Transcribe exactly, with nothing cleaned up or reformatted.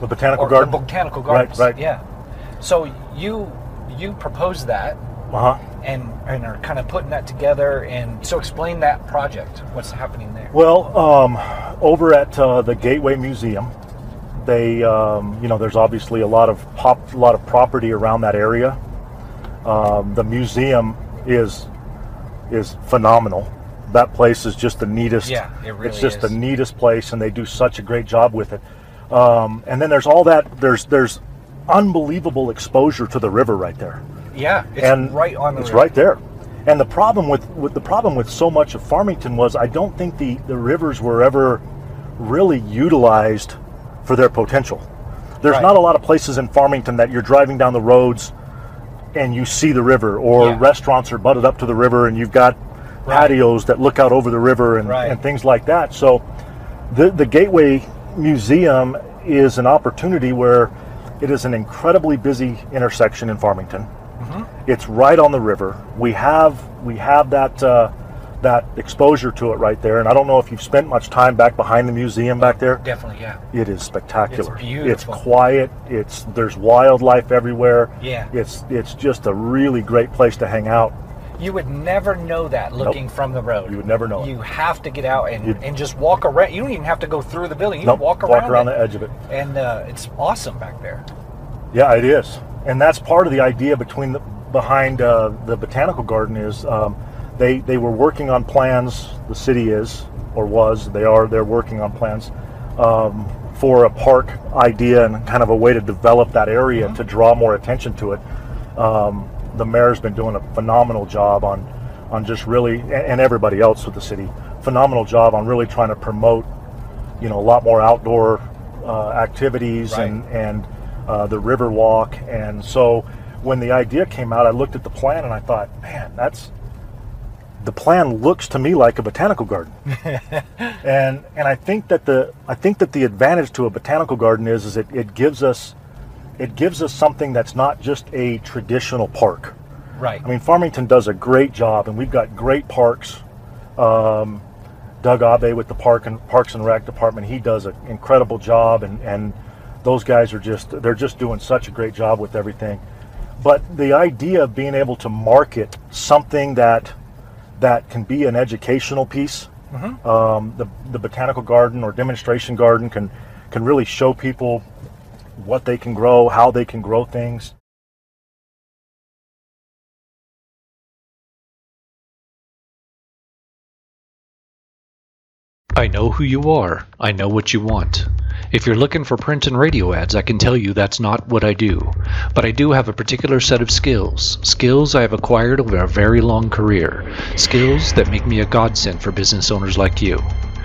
The botanical or garden. The botanical gardens. Right, right. Yeah. So you you proposed that. Uh-huh. And and are kind of putting that together. And so explain that project. What's happening there? Well, um, over at uh, the Gateway Museum, they um, you know there's obviously a lot of pop, a lot of property around that area. Um, the museum is is phenomenal. That place is just the neatest. Yeah, it really is. It's just the neatest place, and they do such a great job with it. Um, and then there's all that. There's there's unbelievable exposure to the river right there. Yeah, it's and right on the. It's river. Right there, and the problem with, with the problem with so much of Farmington was I don't think the, the rivers were ever really utilized for their potential. There's right. not a lot of places in Farmington that you're driving down the roads and you see the river, or yeah. restaurants are butted up to the river, and you've got right. patios that look out over the river and, right. and things like that. So, the the Gateway Museum is an opportunity where it is an incredibly busy intersection in Farmington. Mm-hmm. It's right on the river. We have we have that uh, that exposure to it right there, and I don't know if you've spent much time back behind the museum back there. Definitely, yeah. It is spectacular. It's beautiful. It's quiet. It's there's wildlife everywhere. Yeah. It's it's just a really great place to hang out. You would never know that looking nope. from the road. You would never know it. You have to get out and, and just walk around. You don't even have to go through the building. You nope. can walk around, walk around it, the edge of it. And uh, it's awesome back there. Yeah, it is. And that's part of the idea between the, behind uh, the botanical garden is um, they they were working on plans. The city is or was they are they're working on plans um, for a park idea and kind of a way to develop that area mm-hmm. to draw more attention to it. Um, the mayor's been doing a phenomenal job on on just really and everybody else with the city phenomenal job on really trying to promote you know a lot more outdoor uh, activities right. and and. Uh, the river walk. And so when the idea came out, I looked at the plan and I thought, man, that's the plan looks to me like a botanical garden. and and I think that the I think that the advantage to a botanical garden is is it, it gives us it gives us something that's not just a traditional park. Right. I mean, Farmington does a great job, and we've got great parks. Um, Doug Abe with the park and Parks and Rec Department, he does an incredible job, and and. Those guys are just, they're just doing such a great job with everything. But the idea of being able to market something that that can be an educational piece, mm-hmm. um, the, the botanical garden or demonstration garden can, can really show people what they can grow, how they can grow things. I know who you are. I know what you want. If you're looking for print and radio ads, I can tell you that's not what I do. But I do have a particular set of skills, skills I have acquired over a very long career, skills that make me a godsend for business owners like you.